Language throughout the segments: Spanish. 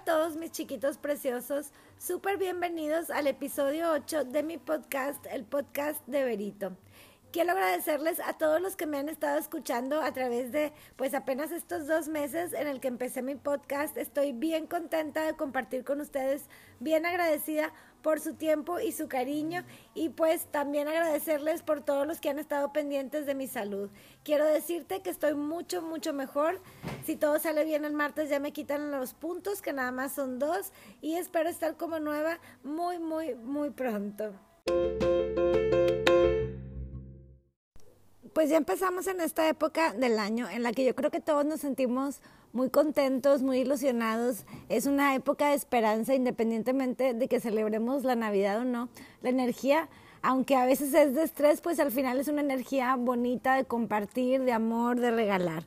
a todos mis chiquitos preciosos, súper bienvenidos al episodio 8 de mi podcast, el podcast de Verito. Quiero agradecerles a todos los que me han estado escuchando a través de, pues apenas estos 2 meses en el que empecé mi podcast. Estoy bien contenta de compartir con ustedes, bien agradecida por su tiempo y su cariño, y pues también agradecerles por todos los que han estado pendientes de mi salud. Quiero decirte que estoy mucho mejor. Si todo sale bien el martes ya me quitan los puntos, que nada más son 2, y espero estar como nueva muy pronto. Pues ya empezamos en esta época del año en la que yo creo que todos nos sentimos muy contentos, muy ilusionados. Es una época de esperanza, independientemente de que celebremos la Navidad o no. La energía, aunque a veces es de estrés, pues al final es una energía bonita de compartir, de amor, de regalar.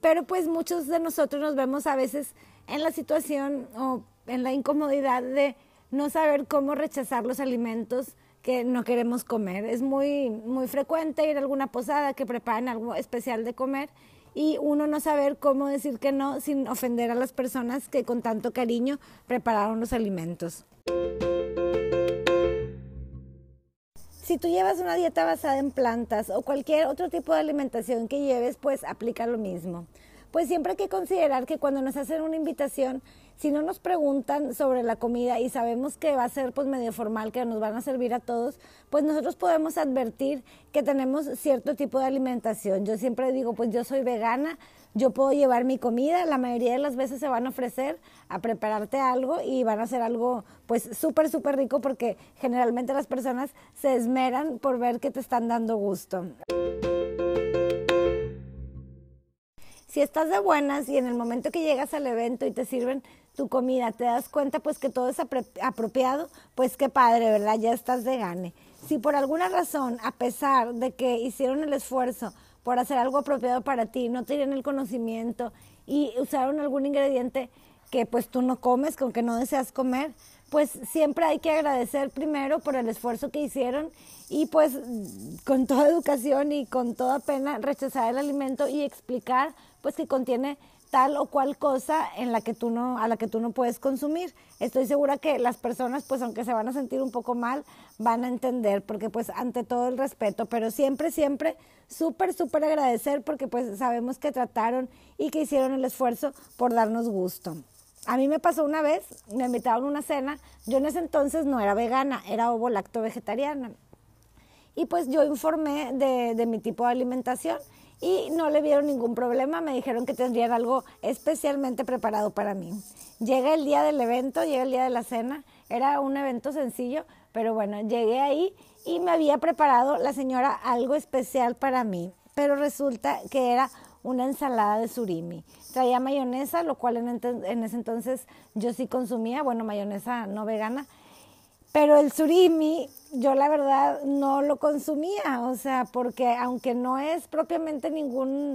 Pero pues muchos de nosotros nos vemos a veces en la situación o en la incomodidad de no saber cómo rechazar los alimentos que no queremos comer. Es muy frecuente ir a alguna posada que preparen algo especial de comer y uno no saber cómo decir que no sin ofender a las personas que con tanto cariño prepararon los alimentos. Si tú llevas una dieta basada en plantas o cualquier otro tipo de alimentación que lleves, pues aplica lo mismo. Pues siempre hay que considerar que cuando nos hacen una invitación, si no nos preguntan sobre la comida y sabemos que va a ser pues medio formal, que nos van a servir a todos, pues nosotros podemos advertir que tenemos cierto tipo de alimentación. Yo siempre digo, pues yo soy vegana, yo puedo llevar mi comida. La mayoría de las veces se van a ofrecer a prepararte algo y van a hacer algo pues súper rico, porque generalmente las personas se esmeran por ver que te están dando gusto. Si estás de buenas y en el momento que llegas al evento y te sirven tu comida, te das cuenta pues que todo es apropiado, pues qué padre, ¿verdad? Ya estás de gane. Si por alguna razón, a pesar de que hicieron el esfuerzo por hacer algo apropiado para ti, no tienen el conocimiento y usaron algún ingrediente que pues tú no comes, con que no deseas comer, pues siempre hay que agradecer primero por el esfuerzo que hicieron y pues con toda educación y con toda pena rechazar el alimento y explicar pues que contiene tal o cual cosa en la que tú no puedes consumir. Estoy segura que las personas, pues aunque se van a sentir un poco mal, van a entender, porque pues ante todo el respeto, pero siempre súper agradecer, porque pues sabemos que trataron y que hicieron el esfuerzo por darnos gusto. A mí me pasó una vez, me invitaron a una cena. Yo en ese entonces no era vegana, era ovo-lacto vegetariana. Y pues yo informé de mi tipo de alimentación y no le vieron ningún problema. Me dijeron que tendrían algo especialmente preparado para mí. Llega el día del evento, llega el día de la cena. Era un evento sencillo, pero bueno, llegué ahí y me había preparado la señora algo especial para mí. Pero resulta que era una ensalada de surimi. Traía mayonesa, lo cual en ese entonces yo sí consumía, bueno, mayonesa no vegana, pero el surimi yo la verdad no lo consumía, o sea, porque aunque no es propiamente ningún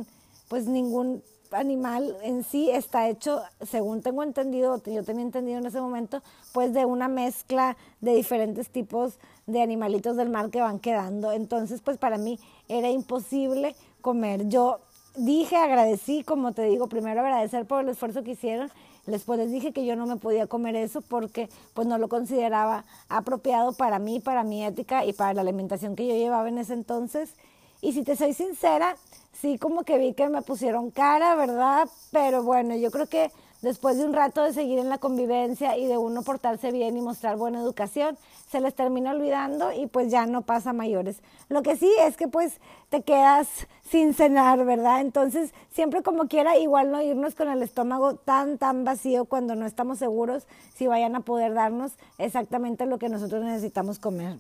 animal en sí, está hecho, según tengo entendido, yo tenía entendido en ese momento, pues de una mezcla de diferentes tipos de animalitos del mar que van quedando. Entonces, pues para mí era imposible comer. Yo dije, agradecí, como te digo, primero agradecer por el esfuerzo que hicieron. Después les dije que yo no me podía comer eso porque pues no lo consideraba apropiado para mí, para mi ética y para la alimentación que yo llevaba en ese entonces. Y si te soy sincera, sí como que vi que me pusieron cara, ¿verdad? Pero bueno, yo creo que después de un rato de seguir en la convivencia y de uno portarse bien y mostrar buena educación, se les termina olvidando y pues ya no pasa mayores. Lo que sí es que pues te quedas sin cenar, ¿verdad? Entonces siempre como quiera, igual no irnos con el estómago tan vacío cuando no estamos seguros si vayan a poder darnos exactamente lo que nosotros necesitamos comer.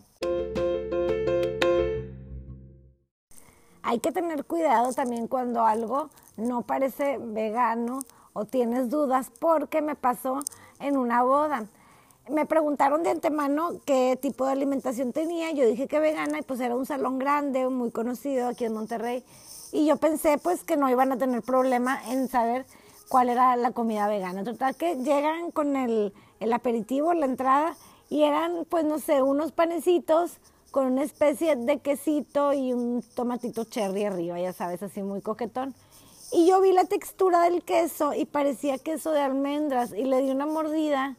Hay que tener cuidado también cuando algo no parece vegano o tienes dudas, porque me pasó en una boda. Me preguntaron de antemano qué tipo de alimentación tenía. Yo dije que vegana y pues era un salón grande, muy conocido aquí en Monterrey. Y yo pensé pues que no iban a tener problema en saber cuál era la comida vegana. Total que llegan con el aperitivo, la entrada, y eran pues no sé, unos panecitos con una especie de quesito y un tomatito cherry arriba, ya sabes, así muy coquetón. Y yo vi la textura del queso y parecía queso de almendras y le di una mordida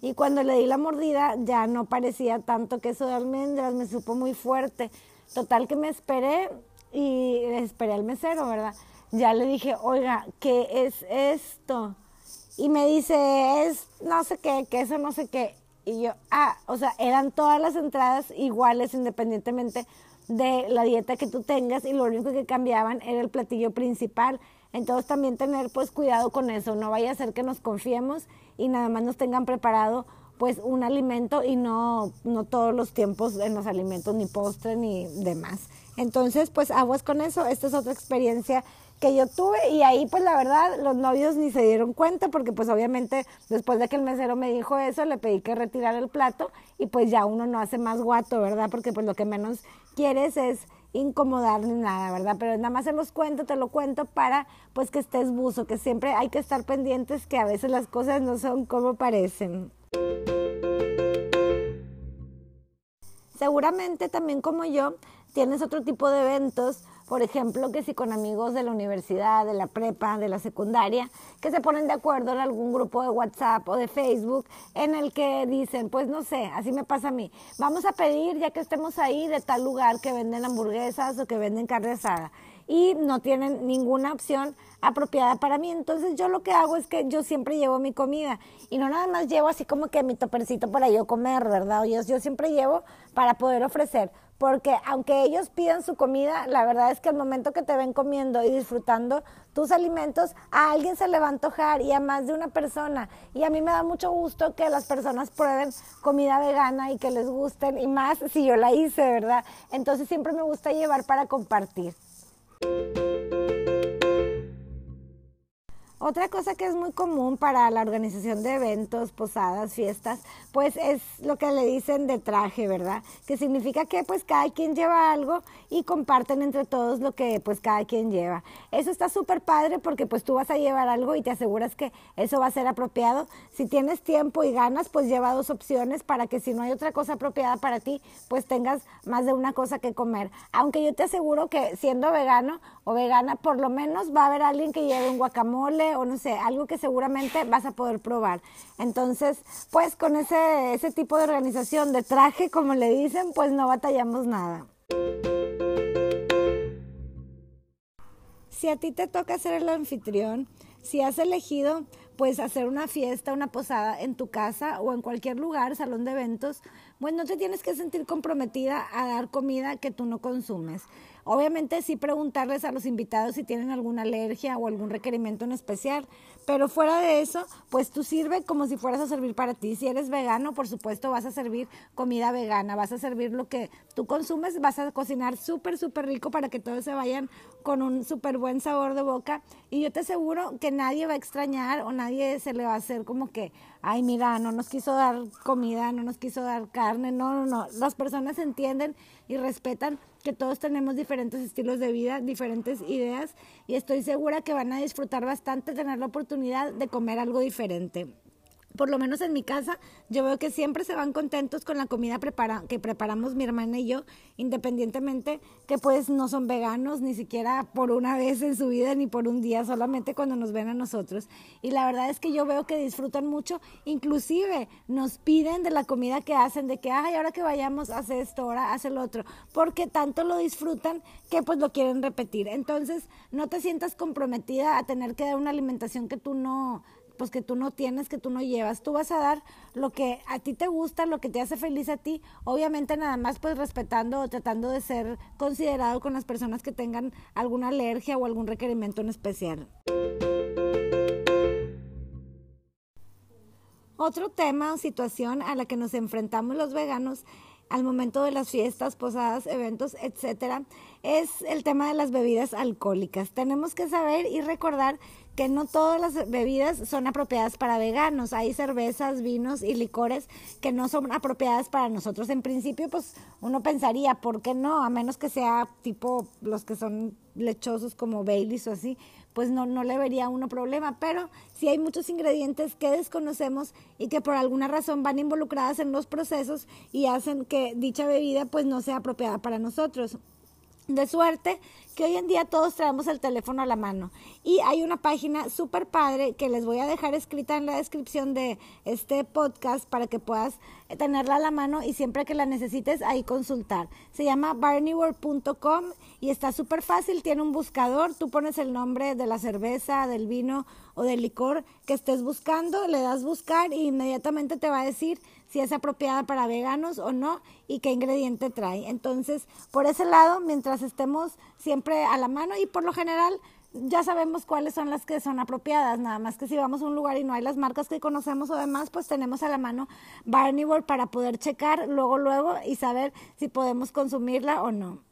y cuando le di la mordida ya no parecía tanto queso de almendras, me supo muy fuerte. Total que me esperé y esperé al mesero, ¿verdad? Ya le dije, oiga, ¿qué es esto? Y me dice, es no sé qué, queso no sé qué. Y yo, o sea, eran todas las entradas iguales independientemente de la dieta que tú tengas y lo único que cambiaban era el platillo principal. Entonces también tener pues cuidado con eso, no vaya a ser que nos confiemos y nada más nos tengan preparado pues un alimento y no todos los tiempos en los alimentos, ni postre ni demás. Entonces pues aguas con eso, esta es otra experiencia que yo tuve y ahí pues la verdad los novios ni se dieron cuenta porque pues obviamente después de que el mesero me dijo eso le pedí que retirara el plato y pues ya uno no hace más guato, ¿verdad? Porque pues lo que menos quieres es incomodar ni nada, ¿verdad? Pero nada más te lo cuento para pues que estés buzo, que siempre hay que estar pendientes que a veces las cosas no son como parecen. Seguramente también como yo tienes otro tipo de eventos, por ejemplo, que si con amigos de la universidad, de la prepa, de la secundaria, que se ponen de acuerdo en algún grupo de WhatsApp o de Facebook, en el que dicen, pues no sé, así me pasa a mí, vamos a pedir ya que estemos ahí de tal lugar que venden hamburguesas o que venden carne asada. Y no tienen ninguna opción apropiada para mí, entonces yo lo que hago es que yo siempre llevo mi comida y no nada más llevo así como que mi topercito para yo comer, ¿verdad? Yo siempre llevo para poder ofrecer, porque aunque ellos pidan su comida, la verdad es que al momento que te ven comiendo y disfrutando tus alimentos, a alguien se le va a antojar y a más de una persona. Y a mí me da mucho gusto que las personas prueben comida vegana y que les gusten, y más si yo la hice, ¿verdad? Entonces siempre me gusta llevar para compartir. Otra cosa que es muy común para la organización de eventos, posadas, fiestas, pues es lo que le dicen de traje, ¿verdad? Que significa que pues cada quien lleva algo y comparten entre todos lo que pues cada quien lleva. Eso está súper padre porque pues tú vas a llevar algo y te aseguras que eso va a ser apropiado. Si tienes tiempo y ganas, pues lleva dos opciones para que si no hay otra cosa apropiada para ti, pues tengas más de una cosa que comer. Aunque yo te aseguro que siendo vegano o vegana, por lo menos va a haber alguien que lleve un guacamole, o no sé, algo que seguramente vas a poder probar. Entonces, pues con ese tipo de organización de traje, como le dicen, pues no batallamos nada. Si a ti te toca ser el anfitrión, si has elegido pues hacer una fiesta, una posada en tu casa o en cualquier lugar, salón de eventos, pues no te tienes que sentir comprometida a dar comida que tú no consumes. Obviamente sí preguntarles a los invitados si tienen alguna alergia o algún requerimiento en especial, pero fuera de eso, pues tú sirve como si fueras a servir para ti. Si eres vegano, por supuesto vas a servir comida vegana, vas a servir lo que tú consumes, vas a cocinar súper, súper rico para que todos se vayan con un súper buen sabor de boca. Y yo te aseguro que nadie va a extrañar o nadie se le va a hacer como que, ay, mira, no nos quiso dar comida, no nos quiso dar carne, no. Las personas entienden y respetan que todos tenemos diferentes estilos de vida, diferentes ideas, y estoy segura que van a disfrutar bastante tener la oportunidad de comer algo diferente. Por lo menos en mi casa, yo veo que siempre se van contentos con la comida que preparamos mi hermana y yo, independientemente que pues no son veganos, ni siquiera por una vez en su vida, ni por un día, solamente cuando nos ven a nosotros. Y la verdad es que yo veo que disfrutan mucho, inclusive nos piden de la comida que hacen, de que, ay, ahora que vayamos, hace esto, ahora hace lo otro, porque tanto lo disfrutan que pues lo quieren repetir. Entonces, no te sientas comprometida a tener que dar una alimentación que tú no tienes, que tú no llevas. Tú vas a dar lo que a ti te gusta, lo que te hace feliz a ti, obviamente nada más pues respetando o tratando de ser considerado con las personas que tengan alguna alergia o algún requerimiento en especial. Otro tema o situación a la que nos enfrentamos los veganos al momento de las fiestas, posadas, eventos, etcétera, es el tema de las bebidas alcohólicas. Tenemos que saber y recordar que no todas las bebidas son apropiadas para veganos. Hay cervezas, vinos y licores que no son apropiadas para nosotros. En principio, pues uno pensaría, ¿por qué no? A menos que sea tipo los que son lechosos como Baileys o así, pues no le vería uno problema, pero sí hay muchos ingredientes que desconocemos y que por alguna razón van involucradas en los procesos y hacen que dicha bebida pues no sea apropiada para nosotros. De suerte que hoy en día todos traemos el teléfono a la mano. Y hay una página súper padre que les voy a dejar escrita en la descripción de este podcast para que puedas tenerla a la mano y siempre que la necesites ahí consultar. Se llama Barnivore.com y está súper fácil, tiene un buscador, tú pones el nombre de la cerveza, del vino o del licor que estés buscando, le das buscar e inmediatamente te va a decir si es apropiada para veganos o no y qué ingrediente trae. Entonces, por ese lado, mientras estemos siempre a la mano y por lo general ya sabemos cuáles son las que son apropiadas, nada más que si vamos a un lugar y no hay las marcas que conocemos o demás, pues tenemos a la mano Barnivore para poder checar luego y saber si podemos consumirla o no.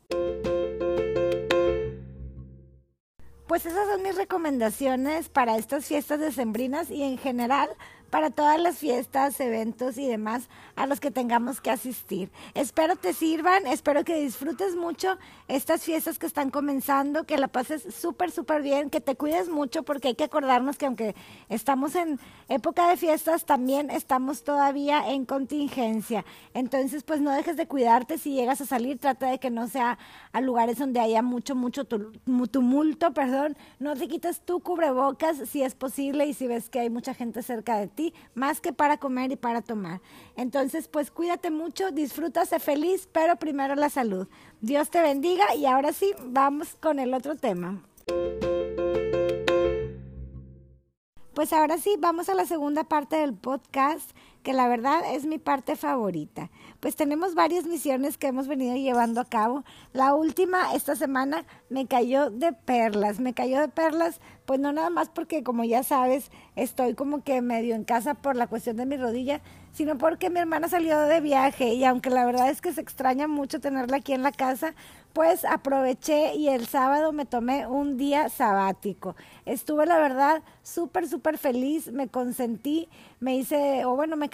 Pues esas son mis recomendaciones para estas fiestas decembrinas y en general para todas las fiestas, eventos y demás a los que tengamos que asistir. Espero te sirvan, espero que disfrutes mucho estas fiestas que están comenzando, que la pases súper bien, que te cuides mucho porque hay que acordarnos que aunque estamos en época de fiestas, también estamos todavía en contingencia. Entonces, pues no dejes de cuidarte. Si llegas a salir, trata de que no sea a lugares donde haya mucho tumulto. No te quites tu cubrebocas si es posible y si ves que hay mucha gente cerca de ti, más que para comer y para tomar. Entonces, pues cuídate mucho, disfruta, sé feliz, pero primero la salud. Dios te bendiga y ahora sí, vamos con el otro tema. Pues ahora sí, vamos a la segunda parte del podcast, que la verdad es mi parte favorita. Pues tenemos varias misiones que hemos venido llevando a cabo. La última, esta semana, me cayó de perlas, pues no nada más porque, como ya sabes, estoy como que medio en casa por la cuestión de mi rodilla, sino porque mi hermana salió de viaje y aunque la verdad es que se extraña mucho tenerla aquí en la casa, pues aproveché y el sábado me tomé un día sabático. Estuve, la verdad, súper feliz, me consentí, me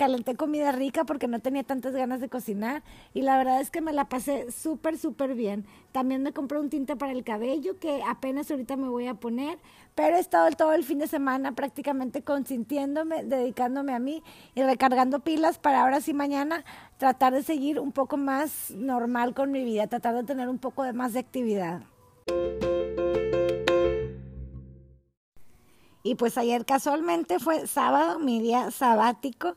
calenté comida rica porque no tenía tantas ganas de cocinar y la verdad es que me la pasé súper bien. También me compré un tinte para el cabello que apenas ahorita me voy a poner, pero he estado todo el fin de semana prácticamente consintiéndome, dedicándome a mí y recargando pilas para ahora sí mañana tratar de seguir un poco más normal con mi vida, tratar de tener un poco de más de actividad. Y pues ayer casualmente fue sábado, mi día sabático.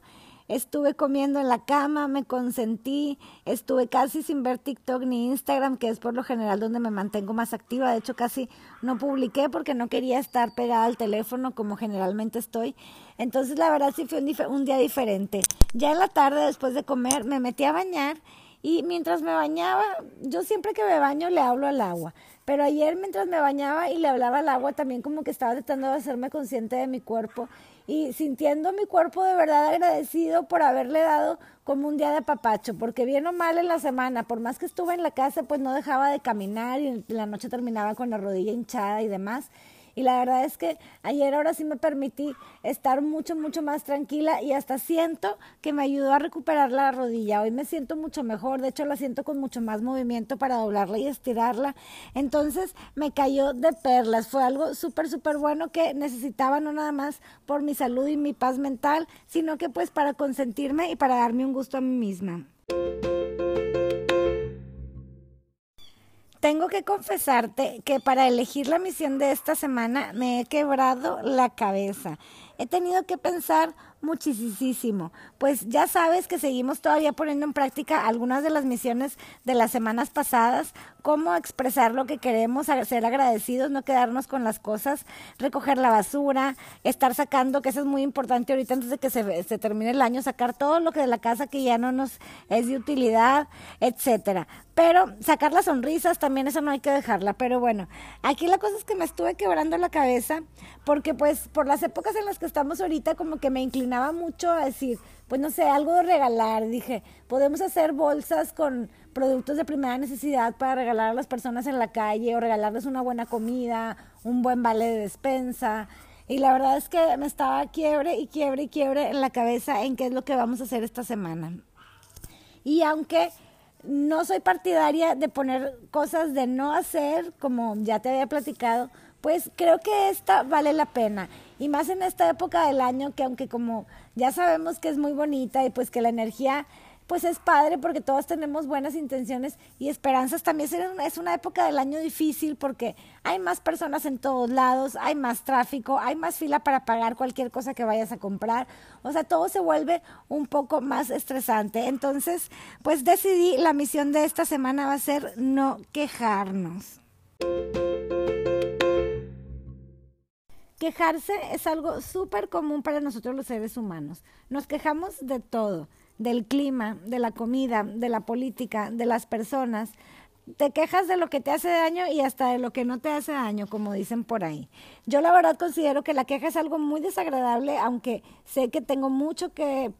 Estuve comiendo en la cama, me consentí, estuve casi sin ver TikTok ni Instagram, que es por lo general donde me mantengo más activa. De hecho, casi no publiqué porque no quería estar pegada al teléfono como generalmente estoy. Entonces, la verdad sí fue un día diferente. Ya en la tarde, después de comer, me metí a bañar y mientras me bañaba, yo siempre que me baño le hablo al agua. Pero ayer mientras me bañaba y le hablaba al agua, también como que estaba tratando de hacerme consciente de mi cuerpo y sintiendo mi cuerpo de verdad agradecido por haberle dado como un día de apapacho, porque bien o mal en la semana, por más que estuve en la casa, pues no dejaba de caminar y en la noche terminaba con la rodilla hinchada y demás. Y la verdad es que ayer ahora sí me permití estar mucho más tranquila y hasta siento que me ayudó a recuperar la rodilla. Hoy me siento mucho mejor, de hecho la siento con mucho más movimiento para doblarla y estirarla. Entonces me cayó de perlas, fue algo súper bueno que necesitaba no nada más por mi salud y mi paz mental, sino que pues para consentirme y para darme un gusto a mí misma. Tengo que confesarte que para elegir la misión de esta semana me he quebrado la cabeza. He tenido que pensar muchísimo, pues ya sabes que seguimos todavía poniendo en práctica algunas de las misiones de las semanas pasadas, cómo expresar lo que queremos, ser agradecidos, no quedarnos con las cosas, recoger la basura, estar sacando, que eso es muy importante ahorita antes de que se termine el año, sacar todo lo que de la casa que ya no nos es de utilidad, etcétera. Pero sacar las sonrisas también, eso no hay que dejarla, pero bueno, aquí la cosa es que me estuve quebrando la cabeza porque pues por las épocas en las que estamos ahorita como que me inclinaba mucho a decir, pues no sé, algo de regalar. Dije, podemos hacer bolsas con productos de primera necesidad para regalar a las personas en la calle o regalarles una buena comida, un buen vale de despensa. Y la verdad es que me estaba quiebre en la cabeza en qué es lo que vamos a hacer esta semana. Y aunque no soy partidaria de poner cosas de no hacer, como ya te había platicado, pues creo que esta vale la pena. Y más en esta época del año que aunque como ya sabemos que es muy bonita y pues que la energía pues es padre porque todos tenemos buenas intenciones y esperanzas. También es una época del año difícil porque hay más personas en todos lados, hay más tráfico, hay más fila para pagar cualquier cosa que vayas a comprar. O sea, todo se vuelve un poco más estresante. Entonces, pues decidí, la misión de esta semana va a ser no quejarnos. Quejarse es algo súper común para nosotros los seres humanos. Nos quejamos de todo, del clima, de la comida, de la política, de las personas. Te quejas de lo que te hace daño y hasta de lo que no te hace daño, como dicen por ahí. Yo la verdad considero que la queja es algo muy desagradable, aunque sé que tengo mucho que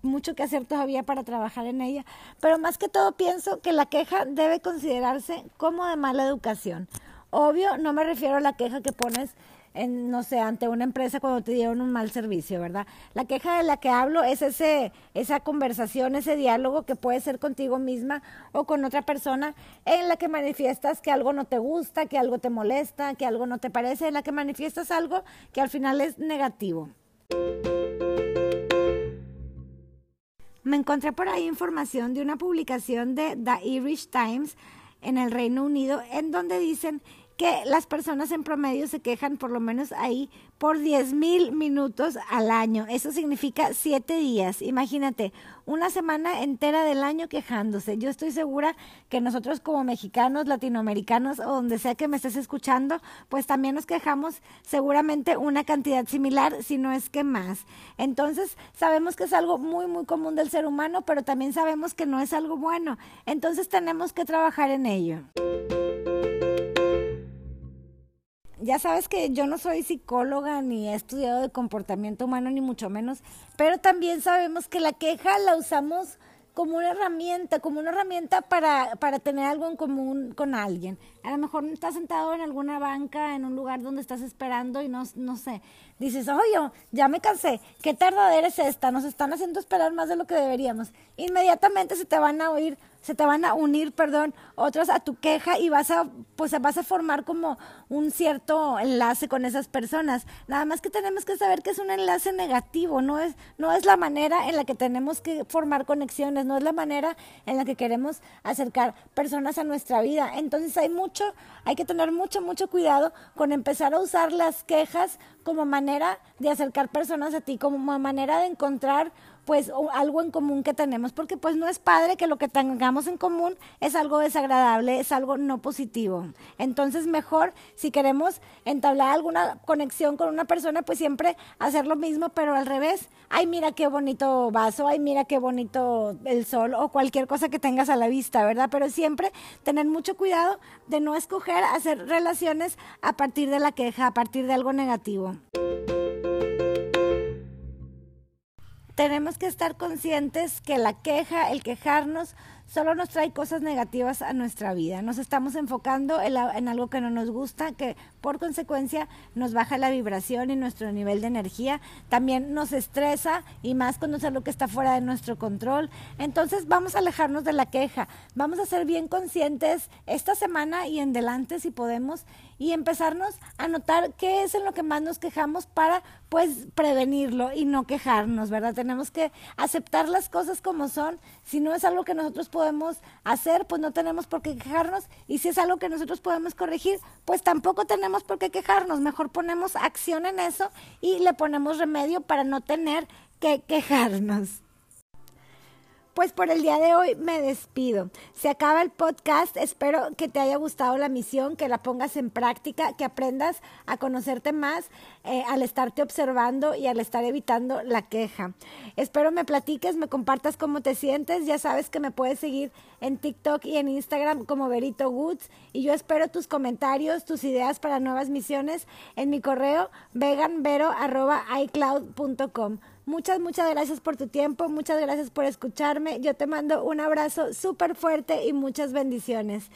hacer todavía para trabajar en ella, pero más que todo pienso que la queja debe considerarse como de mala educación. Obvio, no me refiero a la queja que pones ante una empresa cuando te dieron un mal servicio, ¿verdad? La queja de la que hablo es esa conversación, ese diálogo que puede ser contigo misma o con otra persona en la que manifiestas que algo no te gusta, que algo te molesta, que algo no te parece, en la que manifiestas algo que al final es negativo. Me encontré por ahí información de una publicación de The Irish Times en el Reino Unido, en donde dicen que las personas en promedio se quejan, por lo menos ahí, por 10,000 minutos al año. Eso significa 7 días. Imagínate, una semana entera del año quejándose. Yo estoy segura que nosotros como mexicanos, latinoamericanos o donde sea que me estés escuchando, pues también nos quejamos seguramente una cantidad similar, si no es que más. Entonces, sabemos que es algo muy, muy común del ser humano, pero también sabemos que no es algo bueno. Entonces, tenemos que trabajar en ello. Ya sabes que yo no soy psicóloga ni he estudiado de comportamiento humano ni mucho menos, pero también sabemos que la queja la usamos como una herramienta para tener algo en común con alguien. A lo mejor estás sentado en alguna banca, en un lugar donde estás esperando y no sé, dices, oye, ya me cansé, qué tardadera es esta, nos están haciendo esperar más de lo que deberíamos. Inmediatamente se te van a unir otros a tu queja y vas a formar como un cierto enlace con esas personas. Nada más que tenemos que saber que es un enlace negativo, no es la manera en la que tenemos que formar conexiones, no es la manera en la que queremos acercar personas a nuestra vida. Entonces hay que tener mucho cuidado con empezar a usar las quejas como manera de acercar personas a ti, como manera de encontrar pues algo en común que tenemos, porque pues no es padre que lo que tengamos en común es algo desagradable, es algo no positivo. Entonces mejor, si queremos entablar alguna conexión con una persona, pues siempre hacer lo mismo, pero al revés. Ay, mira qué bonito vaso, ay, mira qué bonito el sol, o cualquier cosa que tengas a la vista, ¿verdad? Pero siempre tener mucho cuidado de no escoger hacer relaciones a partir de la queja, a partir de algo negativo. Tenemos que estar conscientes que la queja, el quejarnos, solo nos trae cosas negativas a nuestra vida. Nos estamos enfocando en algo que no nos gusta, que por consecuencia nos baja la vibración y nuestro nivel de energía. También nos estresa, y más cuando es algo que está fuera de nuestro control. Entonces vamos a alejarnos de la queja. Vamos a ser bien conscientes esta semana y en adelante si podemos, y empezarnos a notar qué es en lo que más nos quejamos para pues prevenirlo y no quejarnos, ¿verdad? Tenemos que aceptar las cosas como son. Si no es algo que nosotros podemos hacer, pues no tenemos por qué quejarnos, y si es algo que nosotros podemos corregir, pues tampoco tenemos por qué quejarnos. Mejor ponemos acción en eso y le ponemos remedio para no tener que quejarnos. Pues por el día de hoy me despido. Se acaba el podcast. Espero que te haya gustado la misión, que la pongas en práctica, que aprendas a conocerte más al estarte observando y al estar evitando la queja. Espero me platiques, me compartas cómo te sientes. Ya sabes que me puedes seguir en TikTok y en Instagram como veritogutz, y yo espero tus comentarios, tus ideas para nuevas misiones en mi correo veganvero@icloud.com. Muchas gracias por tu tiempo, muchas gracias por escucharme. Yo te mando un abrazo súper fuerte y muchas bendiciones.